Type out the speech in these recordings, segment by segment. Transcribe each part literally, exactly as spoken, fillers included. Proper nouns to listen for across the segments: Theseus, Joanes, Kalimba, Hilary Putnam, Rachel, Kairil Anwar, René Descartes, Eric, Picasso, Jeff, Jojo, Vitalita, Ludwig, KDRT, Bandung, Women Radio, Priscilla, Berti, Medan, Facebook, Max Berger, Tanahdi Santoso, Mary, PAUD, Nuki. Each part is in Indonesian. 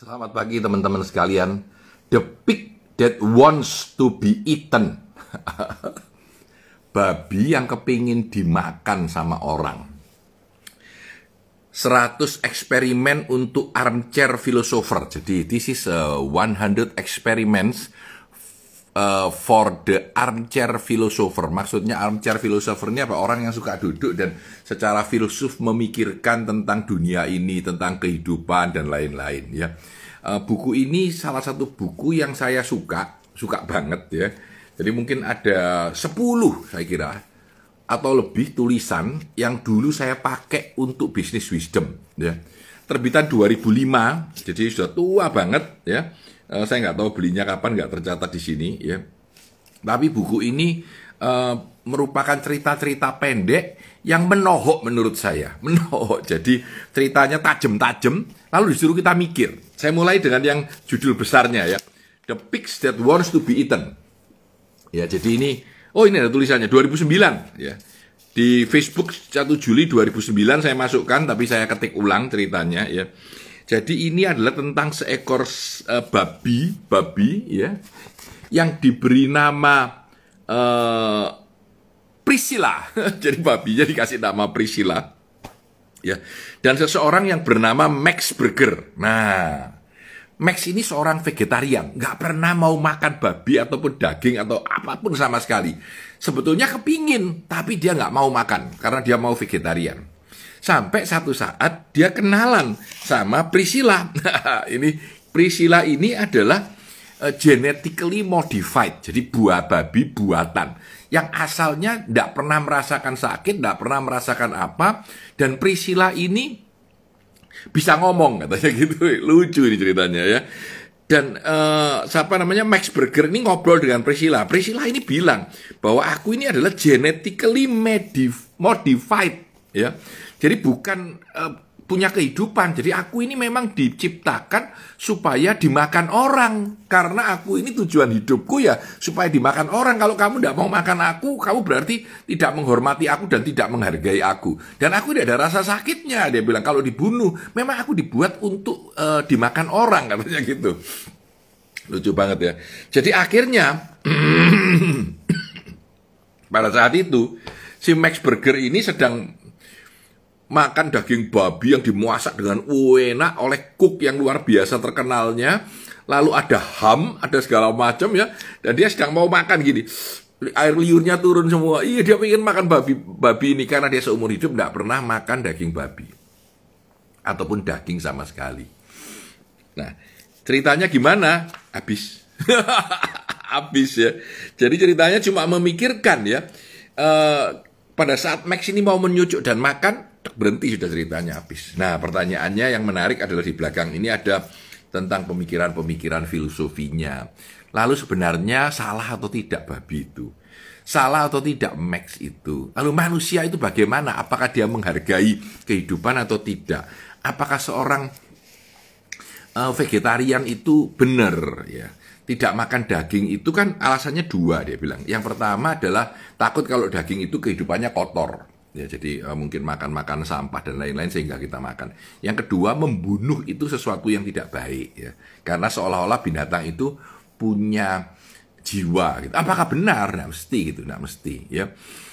Selamat pagi teman-teman sekalian. The pig that wants to be eaten. Babi yang kepingin dimakan sama orang. seratus eksperimen untuk armchair philosopher. Jadi this is a one hundred experiments Uh, for the armchair philosopher. Maksudnya armchair philosopher ini apa? Orang yang suka duduk dan secara filsuf memikirkan tentang dunia ini, tentang kehidupan dan lain-lain ya. Uh, buku ini salah satu buku yang saya suka, suka banget ya. Jadi mungkin ada sepuluh saya kira atau lebih tulisan yang dulu saya pakai untuk business wisdom ya. Terbitan dua ribu lima, jadi sudah tua banget ya. Uh, saya nggak tahu belinya kapan, nggak tercatat di sini ya. Tapi buku ini uh, merupakan cerita-cerita pendek yang menohok menurut saya, menohok. Jadi ceritanya tajam-tajam, lalu disuruh kita mikir. Saya mulai dengan yang judul besarnya ya, The Pigs That Wants to Be Eaten. Ya, jadi ini, oh ini ada tulisannya dua ribu sembilan ya. Di Facebook satu Juli dua ribu sembilan saya masukkan, tapi saya ketik ulang ceritanya ya. Jadi ini adalah tentang seekor uh, babi, babi ya, yang diberi nama uh, Priscilla. Jadi babinya dikasih nama Priscilla, ya. Dan seseorang yang bernama Max Berger. Nah, Max ini seorang vegetarian, nggak pernah mau makan babi ataupun daging atau apapun sama sekali. Sebetulnya kepingin, tapi dia nggak mau makan karena dia mau vegetarian. Sampai satu saat dia kenalan sama Priscilla. Ini Priscilla ini adalah uh, genetically modified. Jadi buah babi buatan yang asalnya tidak pernah merasakan sakit, tidak pernah merasakan apa. Dan Priscilla ini bisa ngomong katanya gitu. Lucu ini ceritanya ya. Dan uh, siapa namanya Max Berger ini ngobrol dengan Priscilla. Priscilla ini bilang bahwa aku ini adalah genetically modified ya. Jadi bukan uh, punya kehidupan. Jadi aku ini memang diciptakan supaya dimakan orang. Karena aku ini tujuan hidupku ya supaya dimakan orang. Kalau kamu tidak mau makan aku, kamu berarti tidak menghormati aku dan tidak menghargai aku. Dan aku tidak ada rasa sakitnya. Dia bilang kalau dibunuh, memang aku dibuat untuk uh, dimakan orang katanya gitu. Lucu banget ya. Jadi akhirnya pada saat itu si Max Berger ini sedang makan daging babi yang dimuasak dengan enak oleh cook yang luar biasa terkenalnya. Lalu ada ham, ada segala macam ya. Dan dia sedang mau makan gini. Air liurnya turun semua. Iya, dia ingin makan babi babi ini karena dia seumur hidup tidak pernah makan daging babi. Ataupun daging sama sekali. Nah, ceritanya gimana? Habis. Habis ya. Jadi ceritanya cuma memikirkan ya. E, pada saat Max ini mau menyucuk dan makan, berhenti sudah ceritanya habis. Nah, pertanyaannya yang menarik adalah di belakang ini ada tentang pemikiran-pemikiran filosofinya. Lalu sebenarnya salah atau tidak babi itu? Salah atau tidak Max itu? Lalu manusia itu bagaimana? Apakah dia menghargai kehidupan atau tidak? Apakah seorang uh, vegetarian itu benar ya? Tidak makan daging itu kan alasannya dua dia bilang. Yang pertama adalah takut kalau daging itu kehidupannya kotor. Ya, jadi uh, mungkin makan-makan sampah dan lain-lain sehingga kita makan. Yang kedua, membunuh itu sesuatu yang tidak baik ya. Karena seolah-olah binatang itu punya jiwa gitu. Apakah benar? Nggak mesti gitu, nggak mesti ya.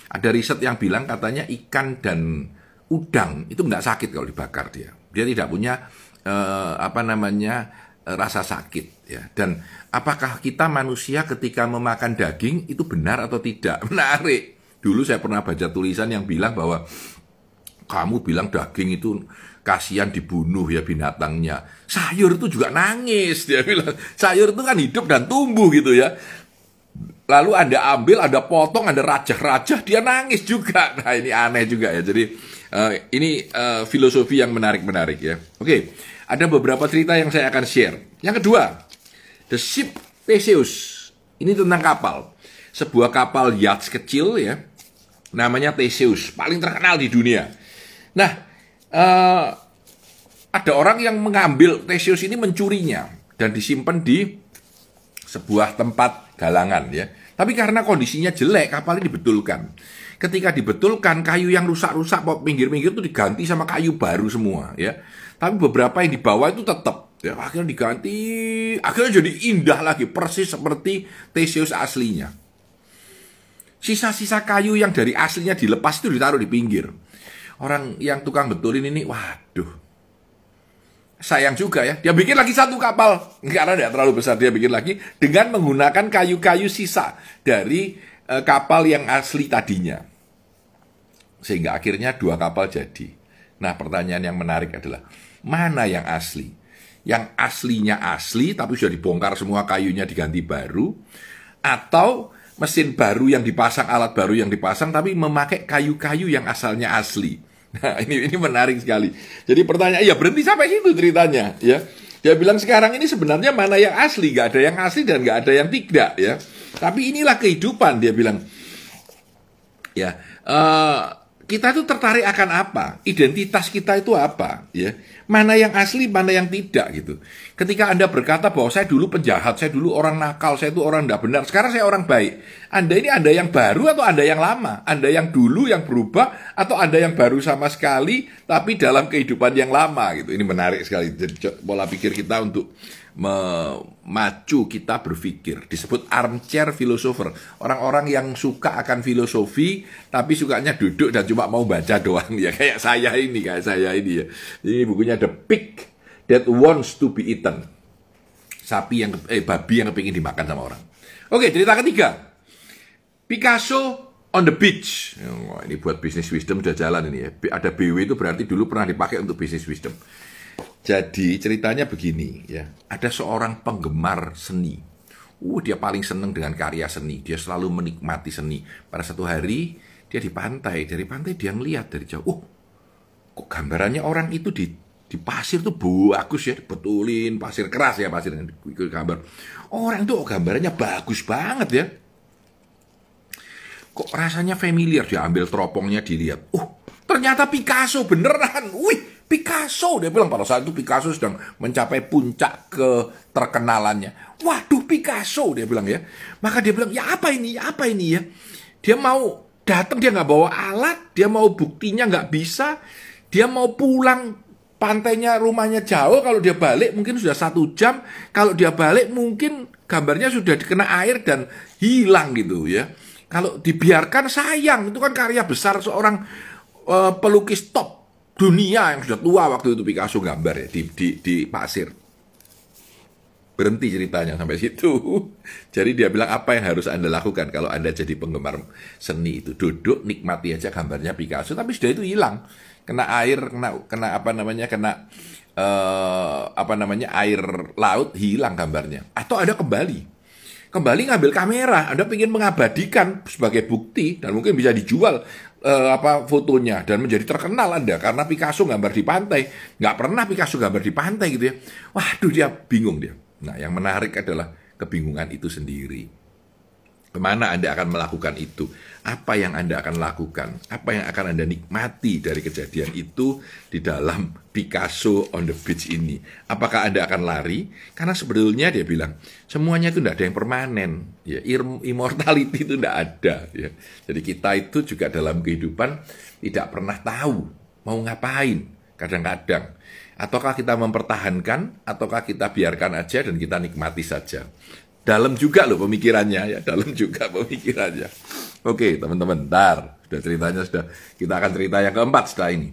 Ada riset yang bilang katanya ikan dan udang itu nggak sakit kalau dibakar dia. Dia tidak punya uh, apa namanya uh, rasa sakit ya. Dan apakah kita manusia ketika memakan daging itu benar atau tidak? Menarik. Dulu saya pernah baca tulisan yang bilang bahwa kamu bilang daging itu kasihan dibunuh ya binatangnya. Sayur itu juga nangis, dia bilang. Sayur itu kan hidup dan tumbuh gitu ya. Lalu Anda ambil, Anda potong, Anda rajah-rajah, dia nangis juga. Nah ini aneh juga ya. Jadi uh, ini uh, filosofi yang menarik-menarik ya. Oke, ada beberapa cerita yang saya akan share. Yang kedua, The Ship Theseus. Ini tentang kapal. Sebuah kapal yacht kecil ya, namanya Theseus, paling terkenal di dunia. Nah, uh, ada orang yang mengambil Theseus ini, mencurinya dan disimpan di sebuah tempat galangan ya. Tapi karena kondisinya jelek, kapalnya dibetulkan. Ketika dibetulkan, kayu yang rusak-rusak pinggir-pinggir itu diganti sama kayu baru semua ya. Tapi beberapa yang dibawa itu tetap. Ya, akhirnya diganti, akhirnya jadi indah lagi, persis seperti Theseus aslinya. Sisa-sisa kayu yang dari aslinya dilepas itu ditaruh di pinggir. Orang yang tukang betulin ini, waduh, sayang juga ya. Dia bikin lagi satu kapal, karena tidak terlalu besar, dia bikin lagi dengan menggunakan kayu-kayu sisa dari eh, kapal yang asli tadinya. Sehingga akhirnya dua kapal jadi. Nah, pertanyaan yang menarik adalah, mana yang asli? Yang aslinya asli, tapi sudah dibongkar semua kayunya diganti baru, atau mesin baru yang dipasang, alat baru yang dipasang, tapi memakai kayu-kayu yang asalnya asli? Nah, ini, ini menarik sekali. Jadi pertanyaan, ya berhenti sampai situ ceritanya ya. Dia bilang sekarang ini sebenarnya mana yang asli, gak ada yang asli dan gak ada yang tidak ya. Tapi inilah kehidupan, dia bilang. Ya, uh, kita itu tertarik akan apa? Identitas kita itu apa ya? Mana yang asli, mana yang tidak gitu. Ketika Anda berkata bahwa saya dulu penjahat, saya dulu orang nakal, saya itu orang tidak benar, sekarang saya orang baik. Anda ini Anda yang baru atau Anda yang lama? Anda yang dulu yang berubah atau Anda yang baru sama sekali tapi dalam kehidupan yang lama gitu. Ini menarik sekali. Jadi, pola pikir kita untuk memacu kita berpikir disebut armchair philosopher. Orang-orang yang suka akan filosofi tapi sukanya duduk dan cuma mau baca doang ya, kayak saya ini, kayak saya ini ya. Ini bukunya The Pig That Wants to Be Eaten. Sapi yang eh babi yang kepingin dimakan sama orang. Oke, cerita ketiga. Picasso on the Beach. Oh, ini buat bisnis wisdom sudah jalan ini ya. Ada B W itu berarti dulu pernah dipakai untuk bisnis wisdom. Jadi ceritanya begini ya, ada seorang penggemar seni. Uh, dia paling seneng dengan karya seni, dia selalu menikmati seni. Pada satu hari dia di pantai, dari pantai dia ngelihat dari jauh, uh, kok gambarannya orang itu di di pasir tuh bagus ya, dibetulin pasir keras ya, pasir yang digambar. Orang itu oh, gambarannya bagus banget ya. Kok rasanya familiar, dia ambil teropongnya dilihat. Uh, ternyata Picasso beneran. Wih, Picasso, dia bilang pada saat itu Picasso sedang mencapai puncak keterkenalannya. Waduh, Picasso, dia bilang ya. Maka dia bilang, ya apa ini, ya apa ini ya. Dia mau datang, dia nggak bawa alat, dia mau buktinya nggak bisa, dia mau pulang, pantainya rumahnya jauh, kalau dia balik mungkin sudah satu jam, kalau dia balik mungkin gambarnya sudah dikena air dan hilang gitu ya. Kalau dibiarkan sayang, itu kan karya besar seorang uh, pelukis top dunia yang sudah tua waktu itu. Picasso gambar ya, di, di, di pasir. Berhenti ceritanya sampai situ. Jadi dia bilang apa yang harus Anda lakukan kalau Anda jadi penggemar seni itu? Duduk, nikmati aja gambarnya Picasso. Tapi sudah itu hilang, kena air, kena, kena apa namanya, kena uh, apa namanya air laut, hilang gambarnya. Atau Anda kembali Kembali ngambil kamera, Anda ingin mengabadikan sebagai bukti dan mungkin bisa dijual eh, apa fotonya dan menjadi terkenal Anda karena Picasso gambar di pantai. Nggak pernah Picasso gambar di pantai gitu ya. Waduh, dia bingung dia. Nah, yang menarik adalah kebingungan itu sendiri. Kemana Anda akan melakukan itu? Apa yang Anda akan lakukan? Apa yang akan Anda nikmati dari kejadian itu di dalam Picasso on the Beach ini? Apakah Anda akan lari? Karena sebetulnya dia bilang, semuanya itu tidak ada yang permanen. Ya, immortality itu tidak ada. Ya. Jadi kita itu juga dalam kehidupan tidak pernah tahu mau ngapain kadang-kadang. Ataukah kita mempertahankan, ataukah kita biarkan aja dan kita nikmati saja. Dalam juga loh pemikirannya ya, dalam juga pemikirannya. Oke, teman-teman, bentar. Sudah ceritanya sudah, kita akan cerita yang keempat setelah ini.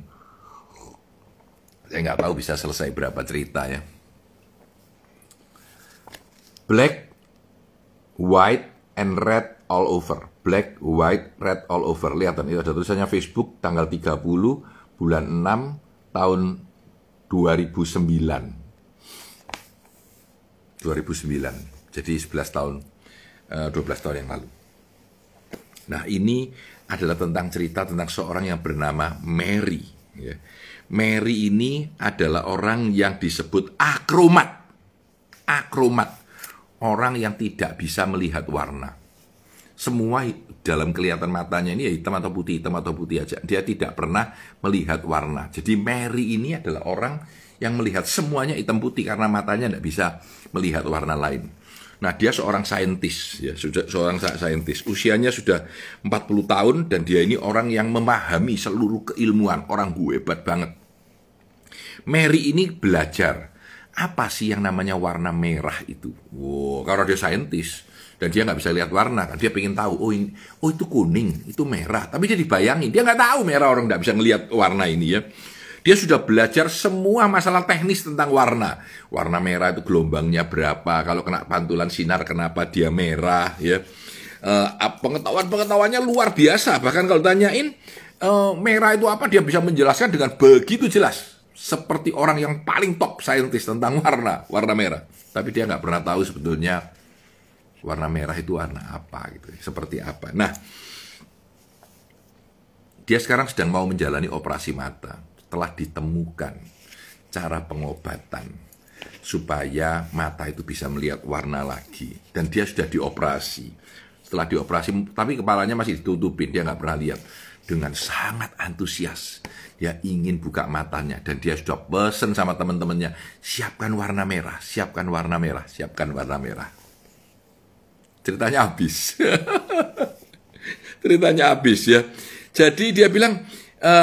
Saya nggak tahu bisa selesai berapa cerita ya. Black, white, and red all over. Black, white, red all over. Lihat, itu ada tulisannya Facebook tanggal tiga puluh bulan enam tahun dua ribu sembilan. dua ribu sembilan. Jadi sebelas tahun, dua belas tahun yang lalu. Nah, ini adalah tentang cerita tentang seorang yang bernama Mary. Mary ini adalah orang yang disebut akromat. Akromat. Orang yang tidak bisa melihat warna. Semua dalam kelihatan matanya ini ya hitam atau putih, hitam atau putih aja. Dia tidak pernah melihat warna. Jadi Mary ini adalah orang yang melihat semuanya hitam putih karena matanya tidak bisa melihat warna lain. Nah, dia seorang saintis, ya, sudah seorang saintis. Usianya sudah empat puluh tahun dan dia ini orang yang memahami seluruh keilmuan, orang hebat banget. Mary ini belajar apa sih yang namanya warna merah itu? Wow, karena dia saintis dan dia nggak bisa lihat warna kan, dia pengen tahu. Oh ini, oh itu kuning, itu merah. Tapi dia dibayangin, dia nggak tahu merah, orang nggak bisa ngelihat warna ini ya. Dia sudah belajar semua masalah teknis tentang warna. Warna merah itu gelombangnya berapa? Kalau kena pantulan sinar kenapa dia merah? Ya, uh, pengetahuan-pengetahuannya luar biasa. Bahkan kalau tanyain uh, merah itu apa, dia bisa menjelaskan dengan begitu jelas. Seperti orang yang paling top saintis tentang warna, warna merah. Tapi dia nggak pernah tahu sebetulnya warna merah itu warna apa, gitu, seperti apa. Nah, dia sekarang sedang mau menjalani operasi mata. Telah ditemukan cara pengobatan supaya mata itu bisa melihat warna lagi, dan dia sudah dioperasi. Setelah dioperasi, tapi kepalanya masih ditutupin, dia nggak pernah lihat. Dengan sangat antusias dia ingin buka matanya, dan dia sudah pesen sama teman-temannya, siapkan warna merah, siapkan warna merah, siapkan warna merah. Ceritanya habis. Ceritanya habis ya. Jadi dia bilang,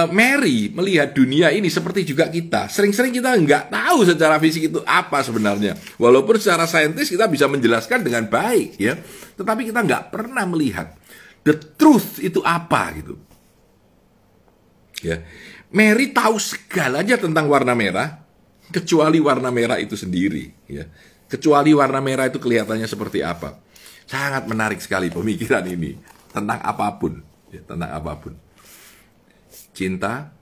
Mary melihat dunia ini seperti juga kita. Sering-sering kita nggak tahu secara fisik itu apa sebenarnya. Walaupun secara saintis kita bisa menjelaskan dengan baik, ya. Tetapi kita nggak pernah melihat the truth itu apa gitu. Ya, Mary tahu segalanya tentang warna merah, kecuali warna merah itu sendiri, ya. Kecuali warna merah itu kelihatannya seperti apa. Sangat menarik sekali pemikiran ini tentang apapun, ya, tentang apapun. Cinta,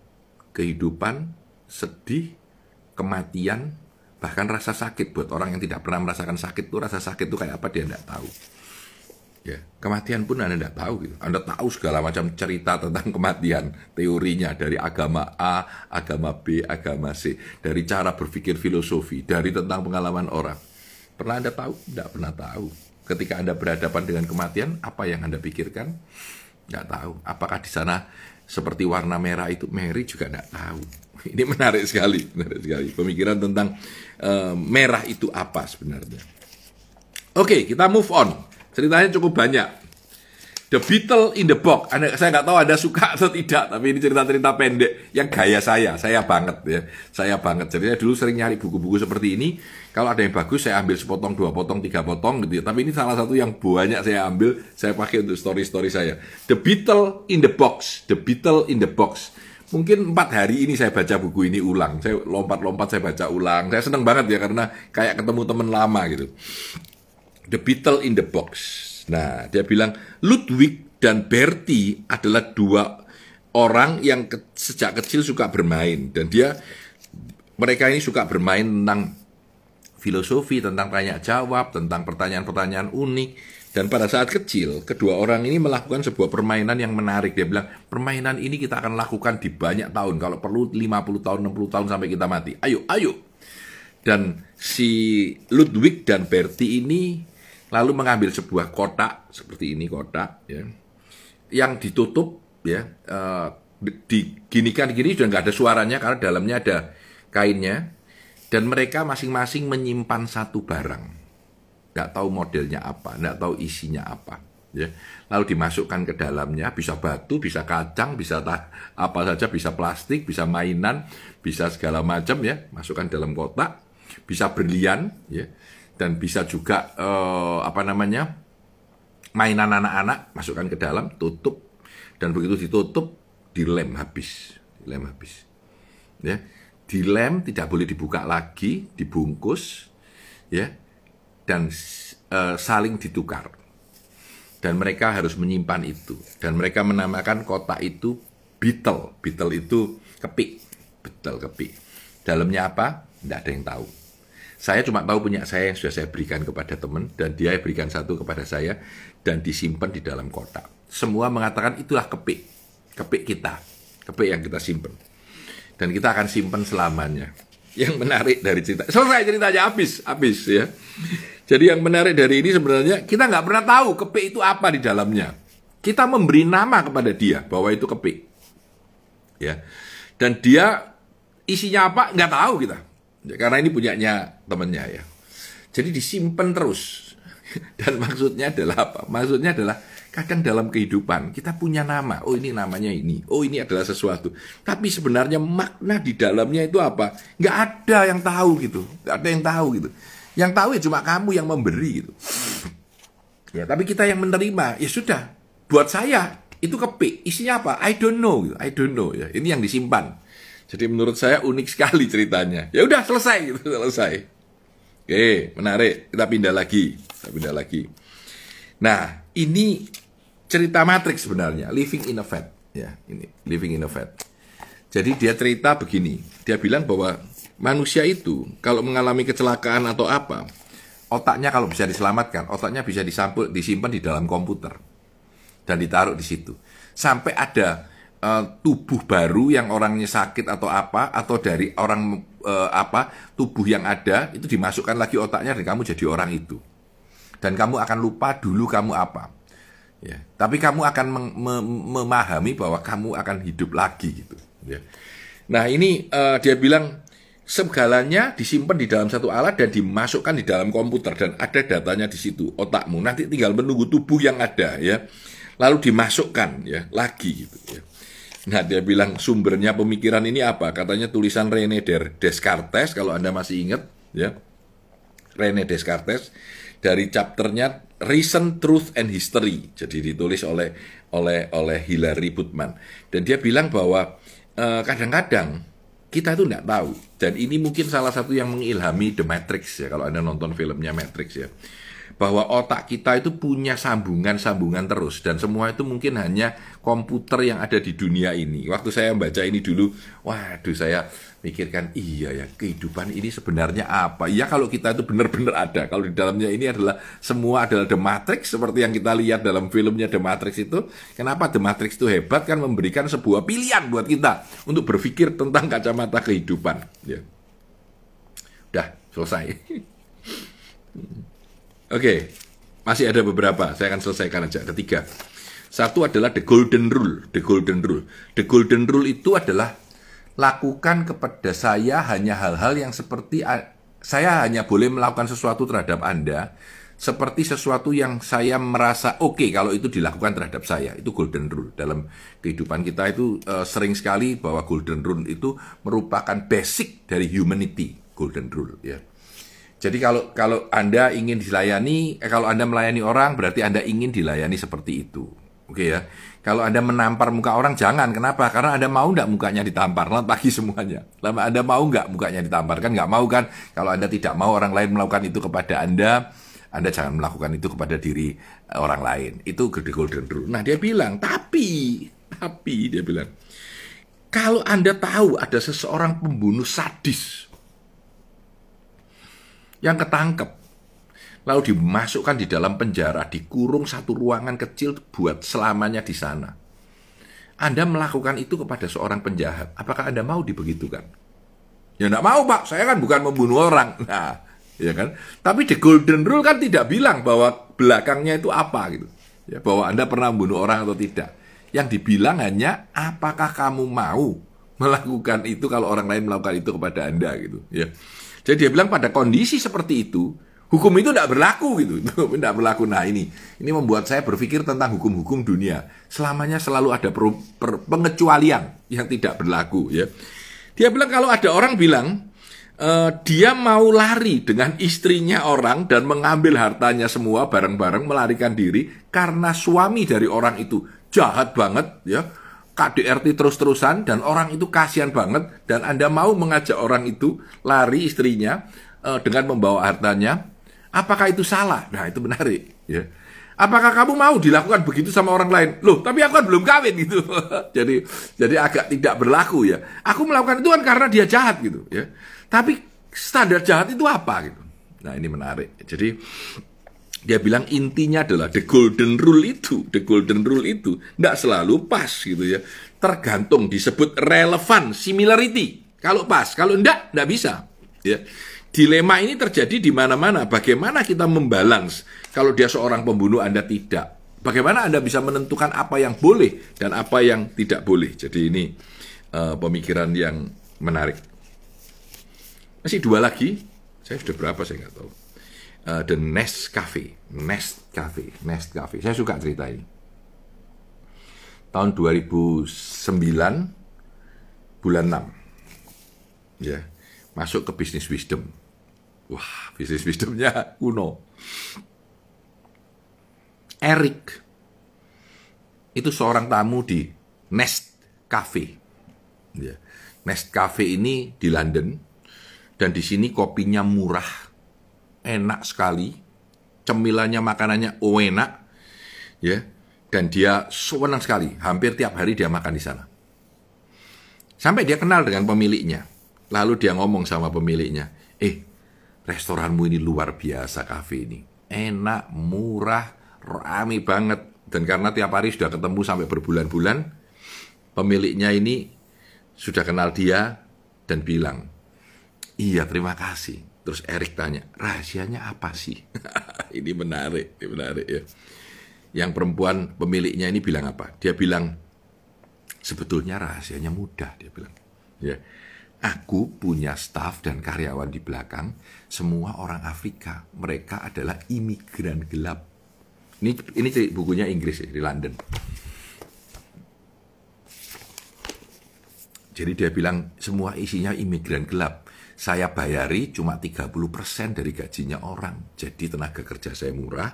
kehidupan, sedih, kematian, bahkan rasa sakit. Buat orang yang tidak pernah merasakan sakit tuh, rasa sakit itu kayak apa dia tidak tahu. Ya, kematian pun Anda tidak tahu gitu. Anda tahu segala macam cerita tentang kematian, teorinya dari agama A, agama B, agama C, dari cara berpikir filosofi, dari tentang pengalaman orang. Pernah Anda tahu? Tidak pernah tahu. Ketika Anda berhadapan dengan kematian, apa yang Anda pikirkan? Tidak tahu. Apakah di sana seperti warna merah itu, Mary juga tidak tahu. Ini menarik sekali, menarik sekali. Pemikiran tentang uh, merah itu apa sebenarnya. Oke, okay, kita move on. Ceritanya cukup banyak. The Beetle in the Box. Anda, saya nggak tahu Anda suka atau tidak, tapi ini cerita-cerita pendek yang gaya saya. Saya banget ya, saya banget. Jadi saya dulu sering nyari buku-buku seperti ini. Kalau ada yang bagus, saya ambil sepotong, dua potong, tiga potong gitu ya. Tapi ini salah satu yang banyak saya ambil, saya pakai untuk story-story saya. The Beetle in the Box. The Beetle in the Box. Mungkin empat hari ini saya baca buku ini ulang. Saya lompat-lompat, saya baca ulang. Saya seneng banget ya, karena kayak ketemu temen lama gitu. The Beetle in the Box. Nah, dia bilang Ludwig dan Berti adalah dua orang yang ke, sejak kecil suka bermain. Dan dia, mereka ini suka bermain tentang filosofi, tentang tanya-jawab, tentang pertanyaan-pertanyaan unik. Dan pada saat kecil, kedua orang ini melakukan sebuah permainan yang menarik. Dia bilang, permainan ini kita akan lakukan di banyak tahun. Kalau perlu lima puluh tahun, enam puluh tahun sampai kita mati. Ayo, ayo. Dan si Ludwig dan Berti ini lalu mengambil sebuah kotak seperti ini, kotak ya, yang ditutup ya, uh, diginikan gini sudah nggak ada suaranya karena dalamnya ada kainnya, dan mereka masing-masing menyimpan satu barang, nggak tahu modelnya apa, nggak tahu isinya apa, ya. Lalu dimasukkan ke dalamnya, bisa batu, bisa kacang, bisa apa saja, bisa plastik, bisa mainan, bisa segala macam ya, masukkan dalam kotak, bisa berlian, ya. Dan bisa juga, eh, apa namanya, mainan anak-anak, masukkan ke dalam, tutup. Dan begitu ditutup, dilem habis. Dilem habis. Ya. Dilem, tidak boleh dibuka lagi, dibungkus. Ya. Dan eh, saling ditukar. Dan mereka harus menyimpan itu. Dan mereka menamakan kotak itu beetle. Beetle itu kepik. Beetle kepik. Dalamnya apa? Tidak ada yang tahu. Saya cuma tahu punya saya yang sudah saya berikan kepada teman, dan dia berikan satu kepada saya, dan disimpan di dalam kotak. Semua mengatakan itulah kepik, kepik kita, kepik yang kita simpan. Dan kita akan simpan selamanya. Yang menarik dari cerita, selesai ceritanya, habis, habis ya. Jadi yang menarik dari ini sebenarnya, kita nggak pernah tahu kepik itu apa di dalamnya. Kita memberi nama kepada dia, bahwa itu kepik. Ya. Dan dia isinya apa, nggak tahu kita. Ya, karena ini punyanya temennya ya. Jadi disimpan terus. Dan maksudnya adalah apa? Maksudnya adalah Kadang dalam kehidupan kita punya nama, oh ini namanya ini, oh ini adalah sesuatu. Tapi sebenarnya makna di dalamnya itu apa? Nggak ada yang tahu gitu, nggak ada yang tahu gitu. Yang tahu ya cuma kamu yang memberi gitu. Ya, tapi kita yang menerima, ya sudah. Buat saya itu kepik, isinya apa? I don't know, gitu. I don't know. Ya, ini yang disimpan. Jadi menurut saya unik sekali ceritanya. Ya udah selesai gitu, selesai. Oke, menarik. Kita pindah lagi, kita pindah lagi. Nah, ini cerita Matrix sebenarnya, Living in a Vat. Ya, ini Living in a Vat. Jadi dia cerita begini. Dia bilang bahwa manusia itu kalau mengalami kecelakaan atau apa, otaknya kalau bisa diselamatkan, otaknya bisa disampul, disimpan di dalam komputer dan ditaruh di situ. Sampai ada uh, tubuh baru yang orangnya sakit atau apa, atau dari orang uh, apa tubuh yang ada itu dimasukkan lagi otaknya dan kamu jadi orang itu. Dan kamu akan lupa dulu kamu apa. Ya, tapi kamu akan mem mem memahami bahwa kamu akan hidup lagi gitu. Ya. Nah ini uh, dia bilang. Segalanya disimpan di dalam satu alat dan dimasukkan di dalam komputer dan ada datanya di situ, otakmu nanti tinggal menunggu tubuh yang ada ya, lalu dimasukkan ya lagi gitu ya. Nah dia bilang sumbernya pemikiran ini apa? Katanya tulisan René Descartes kalau Anda masih ingat ya, René Descartes dari chapternya Reason, Truth and History, jadi ditulis oleh oleh oleh Hilary Putnam dan dia bilang bahwa kadang-kadang eh, kita tuh nggak tahu, dan ini mungkin salah satu yang mengilhami The Matrix ya, kalau Anda nonton filmnya Matrix ya, bahwa otak kita itu punya sambungan-sambungan terus, dan semua itu mungkin hanya komputer yang ada di dunia ini. Waktu saya baca ini dulu, waduh saya mikirkan, iya ya kehidupan ini sebenarnya apa? Iya kalau kita itu benar-benar ada, kalau di dalamnya ini adalah semua adalah The Matrix, seperti yang kita lihat dalam filmnya The Matrix itu, kenapa The Matrix itu hebat kan memberikan sebuah pilihan buat kita untuk berpikir tentang kacamata kehidupan. Ya. Udah, selesai. Oke, okay. Masih ada beberapa. Saya akan selesaikan aja. Ada tiga. Satu adalah the golden rule. The golden rule. The golden rule itu adalah lakukan kepada saya hanya hal-hal yang seperti saya hanya boleh melakukan sesuatu terhadap Anda seperti sesuatu yang saya merasa oke okay kalau itu dilakukan terhadap saya. Itu golden rule. Dalam kehidupan kita itu uh, sering sekali bahwa golden rule itu merupakan basic dari humanity. Golden rule ya. Jadi kalau kalau Anda ingin dilayani, eh, kalau Anda melayani orang, berarti Anda ingin dilayani seperti itu. Oke okay ya. Kalau Anda menampar muka orang, jangan. Kenapa? Karena Anda mau nggak mukanya ditampar? Lama pagi semuanya. Lama Anda mau nggak mukanya ditampar? Kan nggak mau kan? Kalau Anda tidak mau orang lain melakukan itu kepada Anda, Anda jangan melakukan itu kepada diri orang lain. Itu golden rule. Nah dia bilang, tapi, tapi dia bilang, kalau Anda tahu ada seseorang pembunuh sadis, yang ketangkep, lalu dimasukkan di dalam penjara, dikurung satu ruangan kecil buat selamanya di sana. Anda melakukan itu kepada seorang penjahat. Apakah Anda mau dibegitukan? Ya enggak mau Pak, saya kan bukan membunuh orang. Nah, ya kan? Tapi the golden rule kan tidak bilang bahwa belakangnya itu apa gitu. Ya, bahwa Anda pernah membunuh orang atau tidak. Yang dibilang hanya apakah kamu mau melakukan itu kalau orang lain melakukan itu kepada Anda gitu, ya. Jadi dia bilang pada kondisi seperti itu, hukum itu tidak berlaku gitu, tidak berlaku. Nah ini, ini membuat saya berpikir tentang hukum-hukum dunia. Selamanya selalu ada per, per, pengecualian yang tidak berlaku. Ya, dia bilang kalau ada orang bilang uh, dia mau lari dengan istrinya orang dan mengambil hartanya semua bareng-bareng melarikan diri karena suami dari orang itu jahat banget, ya. K D R T terus-terusan dan orang itu kasihan banget dan Anda mau mengajak orang itu lari istrinya uh, dengan membawa hartanya, apakah itu salah? Nah itu menarik ya. Apakah kamu mau dilakukan begitu sama orang lain? Loh tapi aku kan belum kawin gitu. jadi jadi agak tidak berlaku ya. Aku melakukan itu kan karena dia jahat gitu ya. Tapi standar jahat itu apa gitu? Nah ini menarik. Jadi dia bilang intinya adalah the golden rule itu, the golden rule itu nggak selalu pas gitu ya. Tergantung disebut relevan, similarity. Kalau pas, kalau enggak, enggak bisa. Ya. Dilema ini terjadi di mana-mana. Bagaimana kita membalance kalau dia seorang pembunuh, Anda tidak. Bagaimana Anda bisa menentukan apa yang boleh dan apa yang tidak boleh. Jadi ini uh, pemikiran yang menarik. Masih dua lagi. Saya sudah berapa, saya nggak tahu. Uh, the Nest Cafe, Nest Cafe, Nest Cafe. Saya suka cerita ini. tahun dua ribu sembilan bulan enam ya, masuk ke Business Wisdom. Wah, Business Wisdom-nya kuno. Eric itu seorang tamu di Nest Cafe. Ya. Nest Cafe ini di London, dan di sini kopinya murah, enak sekali, cemilannya, makanannya oh enak, ya. Dan dia senang sekali, hampir tiap hari dia makan di sana. Sampai dia kenal dengan pemiliknya, lalu dia ngomong sama pemiliknya, eh, restoranmu ini luar biasa, kafe ini enak, murah, rame banget. Dan karena tiap hari sudah ketemu sampai berbulan-bulan, pemiliknya ini sudah kenal dia dan bilang, iya terima kasih. Terus Eric tanya, rahasianya apa sih? Ini menarik, ini menarik ya. Yang perempuan pemiliknya ini bilang apa? Dia bilang, sebetulnya rahasianya mudah, dia bilang. Ya. Aku punya staf dan karyawan di belakang, semua orang Afrika. Mereka adalah imigran gelap. Ini ini bukunya Inggris ya, di London. Jadi dia bilang semua isinya imigran gelap. Saya bayari cuma tiga puluh persen dari gajinya orang. Jadi tenaga kerja saya murah.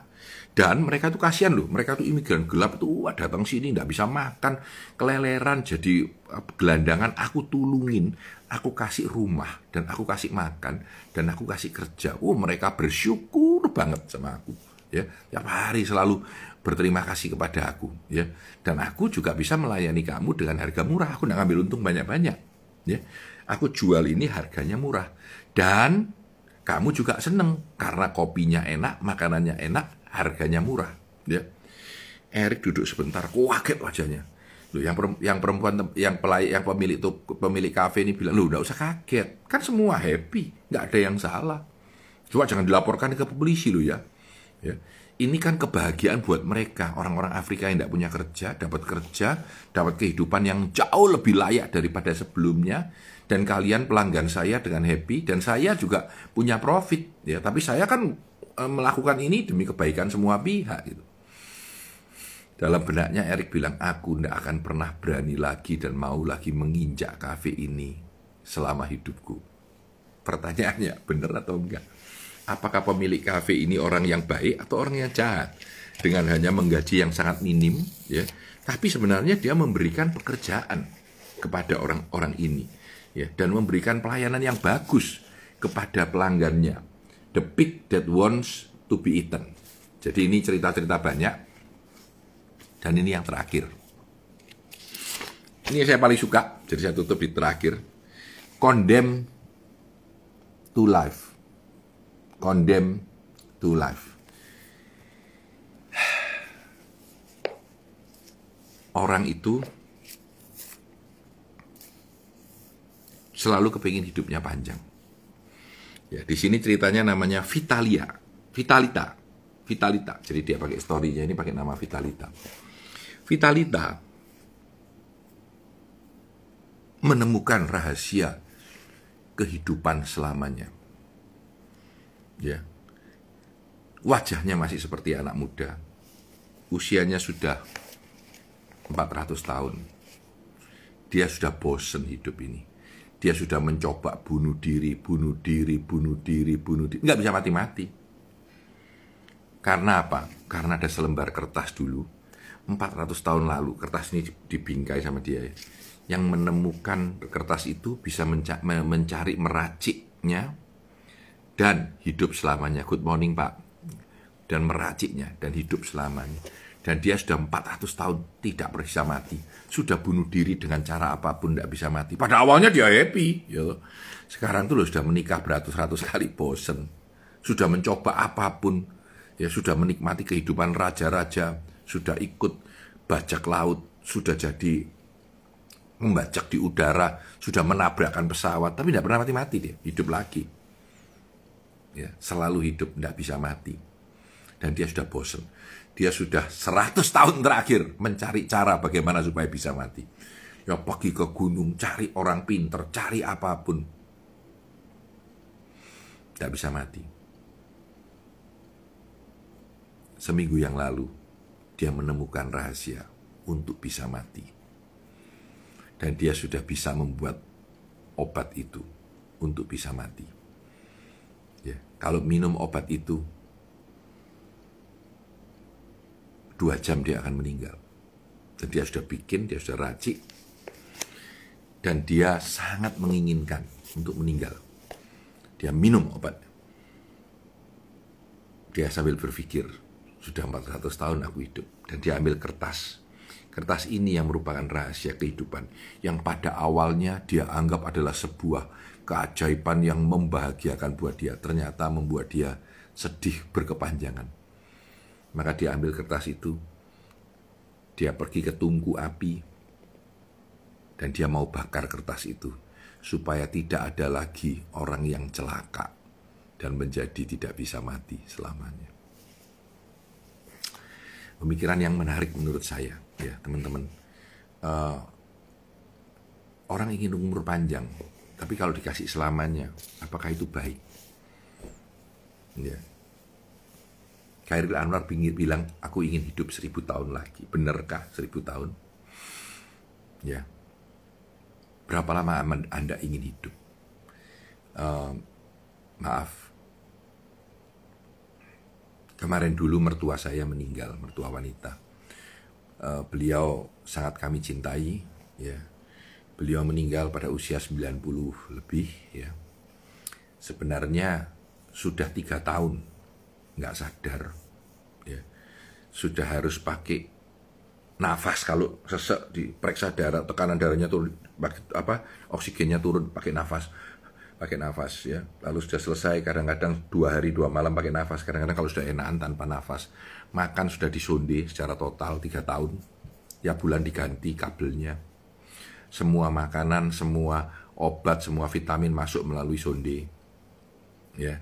Dan mereka tuh kasihan loh. Mereka tuh imigran gelap tuh, wah, datang sini nggak bisa makan, keleleran, jadi gelandangan. Aku tulungin, aku kasih rumah, dan aku kasih makan, dan aku kasih kerja. Oh, mereka bersyukur banget sama aku. Ya, tiap hari selalu berterima kasih kepada aku. Ya, dan aku juga bisa melayani kamu dengan harga murah. Aku nggak ngambil untung banyak-banyak. Ya. Aku jual ini harganya murah. Dan kamu juga seneng karena kopinya enak, makanannya enak, harganya murah. Ya. Eric duduk sebentar, kaget wajahnya. Loh, yang yang perempuan yang pelay, yang pemilik itu pemilik kafe ini bilang, "Loh, enggak usah kaget. Kan semua happy, nggak ada yang salah. Coba jangan dilaporkan ke polisi lo ya." Ya. Ini kan kebahagiaan buat mereka, orang-orang Afrika yang tidak punya kerja, dapat kerja, dapat kehidupan yang jauh lebih layak daripada sebelumnya. Dan kalian pelanggan saya dengan happy, dan saya juga punya profit. Ya, tapi saya kan e, melakukan ini demi kebaikan semua pihak. Gitu. Dalam benaknya Eric bilang, aku tidak akan pernah berani lagi dan mau lagi menginjak kafe ini selama hidupku. Pertanyaannya, benar atau enggak? Apakah pemilik kafe ini orang yang baik atau orang yang jahat? Dengan hanya menggaji yang sangat minim, ya, tapi sebenarnya dia memberikan pekerjaan kepada orang-orang ini, ya, dan memberikan pelayanan yang bagus kepada pelanggannya. The pig that wants to be eaten. Jadi ini cerita-cerita banyak, dan ini yang terakhir. Ini yang saya paling suka, jadi saya tutup di terakhir. Condemn to life. Condemn to life. Orang itu selalu kepingin hidupnya panjang. Ya, di sini ceritanya namanya Vitalia, Vitalita, Vitalita. Jadi dia pakai story-nya ini pakai nama Vitalita. Vitalita menemukan rahasia kehidupan selamanya. Ya. Wajahnya masih seperti anak muda. Usianya sudah empat ratus tahun. Dia sudah bosen hidup ini. Dia sudah mencoba bunuh diri, bunuh diri, bunuh diri, bunuh diri. Nggak bisa mati-mati. Karena apa? Karena ada selembar kertas dulu, empat ratus tahun lalu, kertas ini dibingkai sama dia. Yang menemukan kertas itu bisa menca- mencari meraciknya dan hidup selamanya. Good morning, Pak. Dan meraciknya dan hidup selamanya. Dan dia sudah empat ratus tahun tidak bisa mati. Sudah bunuh diri dengan cara apapun tidak bisa mati. Pada awalnya dia happy. Ya. Sekarang tuh lo sudah menikah beratus-ratus kali, bosen. Sudah mencoba apapun. Ya, sudah menikmati kehidupan raja-raja. Sudah ikut bajak laut. Sudah jadi membajak di udara. Sudah menabrakkan pesawat. Tapi tidak pernah mati-mati dia. Hidup lagi. Ya, selalu hidup, tidak bisa mati. Dan dia sudah bosan. Dia sudah seratus tahun terakhir mencari cara bagaimana supaya bisa mati. Ya, pergi ke gunung, cari orang pinter, cari apapun. Tidak bisa mati. Seminggu yang lalu, dia menemukan rahasia untuk bisa mati. Dan dia sudah bisa membuat obat itu untuk bisa mati. Ya, kalau minum obat itu, dua jam dia akan meninggal. Dan dia sudah bikin, dia sudah racik. Dan dia sangat menginginkan untuk meninggal. Dia minum obat. Dia sambil berpikir, sudah empat ratus tahun aku hidup. Dan dia ambil kertas. Kertas ini yang merupakan rahasia kehidupan, yang pada awalnya dia anggap adalah sebuah keajaiban yang membahagiakan buat dia. Ternyata membuat dia sedih berkepanjangan. Maka dia ambil kertas itu, dia pergi ke tungku api, dan dia mau bakar kertas itu, supaya tidak ada lagi orang yang celaka dan menjadi tidak bisa mati selamanya. Pemikiran yang menarik menurut saya, ya teman-teman. Uh, orang ingin umur panjang, tapi kalau dikasih selamanya, apakah itu baik? Ya. Kairil Anwar bilang, aku ingin hidup seribu tahun lagi. Benarkah seribu tahun? Ya. Berapa lama Anda ingin hidup? Uh, maaf. Kemarin dulu mertua saya meninggal, mertua wanita. Uh, beliau sangat kami cintai, ya. Beliau meninggal pada usia sembilan puluh lebih, ya. Sebenarnya sudah tiga tahun nggak sadar, ya. Sudah harus pakai nafas, kalau sesek diperiksa darah, tekanan darahnya turun, apa, oksigennya turun, pakai nafas. pakai nafas ya, lalu sudah selesai kadang-kadang dua hari dua malam pakai nafas, kadang-kadang kalau sudah enakan tanpa nafas, makan sudah disonde secara total tiga tahun, ya bulan diganti kabelnya, semua makanan, semua obat, semua vitamin masuk melalui sonde, ya,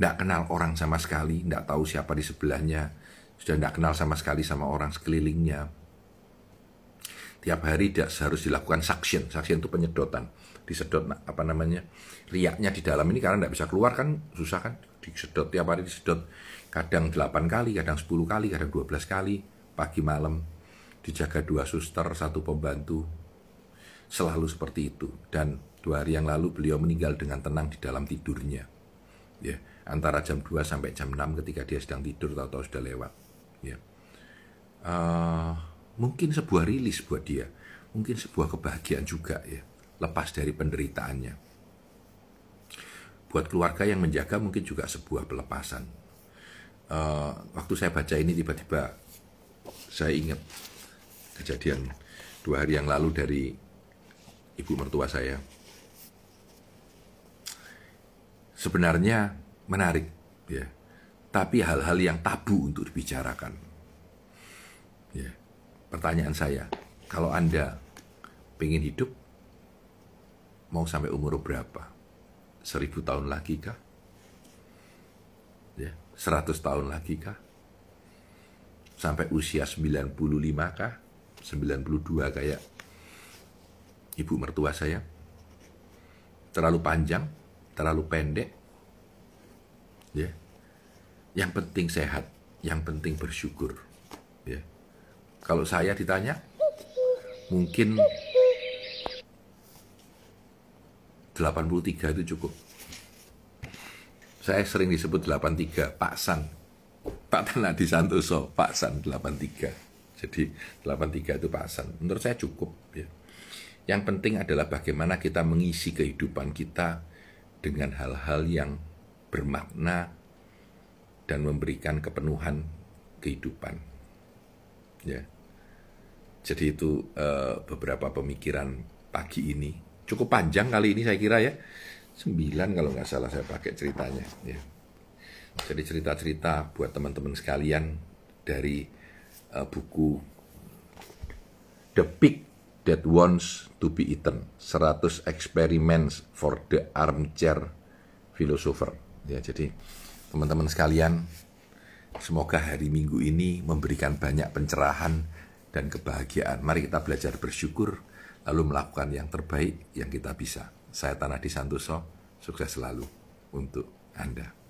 tidak kenal orang sama sekali, tidak tahu siapa di sebelahnya, sudah tidak kenal sama sekali sama orang sekelilingnya, tiap hari tidak harus dilakukan suction, suction itu penyedotan, disedot apa namanya riaknya di dalam ini karena tidak bisa keluar kan, susah kan, disedot tiap hari, disedot kadang delapan kali, kadang sepuluh kali, kadang dua belas kali, pagi malam, dijaga dua suster, satu pembantu, selalu seperti itu. Dan dua hari yang lalu beliau meninggal dengan tenang di dalam tidurnya, ya, antara jam dua sampai jam enam ketika dia sedang tidur, tahu-tahu sudah lewat, ya. Uh, mungkin sebuah rilis buat dia, mungkin sebuah kebahagiaan juga, ya, lepas dari penderitaannya. Buat keluarga yang menjaga mungkin juga sebuah pelepasan. Uh, waktu saya baca ini tiba-tiba saya ingat kejadian dua hari yang lalu dari ibu mertua saya. Sebenarnya menarik, ya, tapi hal-hal yang tabu untuk dibicarakan. Ya. Pertanyaan saya, kalau Anda ingin hidup, mau sampai umur berapa? Seribu tahun lagi kah? Ya, seratus tahun lagi kah? Sampai usia sembilan puluh lima kah? sembilan puluh dua kayak ibu mertua saya? Terlalu panjang? Terlalu pendek? Ya. Yang penting sehat. Yang penting bersyukur. Ya. Kalau saya ditanya, mungkin delapan puluh tiga itu cukup. Saya sering disebut delapan puluh tiga, Pak San, Pak Tanahdi Santoso, Pak San delapan puluh tiga. Jadi delapan puluh tiga itu Pak San. Menurut saya cukup, ya. Yang penting adalah bagaimana kita mengisi kehidupan kita dengan hal-hal yang bermakna dan memberikan kepenuhan kehidupan, ya. Jadi itu uh, beberapa pemikiran pagi ini. Cukup panjang kali ini saya kira, ya, sembilan kalau nggak salah saya pakai ceritanya, ya. Jadi cerita-cerita buat teman-teman sekalian dari uh, buku The Pig That Wants to Be Eaten, seratus experiments for the Armchair Philosopher, ya. Jadi teman-teman sekalian, semoga hari Minggu ini memberikan banyak pencerahan dan kebahagiaan. Mari kita belajar bersyukur, lalu melakukan yang terbaik yang kita bisa. Saya Tanahdi Santoso, sukses selalu untuk Anda.